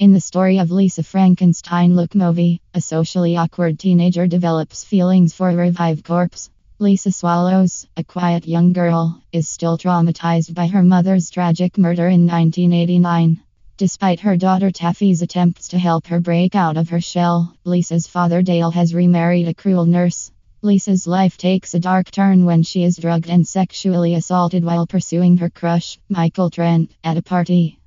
In the story of Lisa Frankenstein Lookmovie, a socially awkward teenager develops feelings for a revived corpse. Lisa Swallows, a quiet young girl, is still traumatized by her mother's tragic murder in 1989. Despite her daughter Taffy's attempts to help her break out of her shell, Lisa's father Dale has remarried a cruel nurse. Lisa's life takes a dark turn when she is drugged and sexually assaulted while pursuing her crush, Michael Trent, at a party.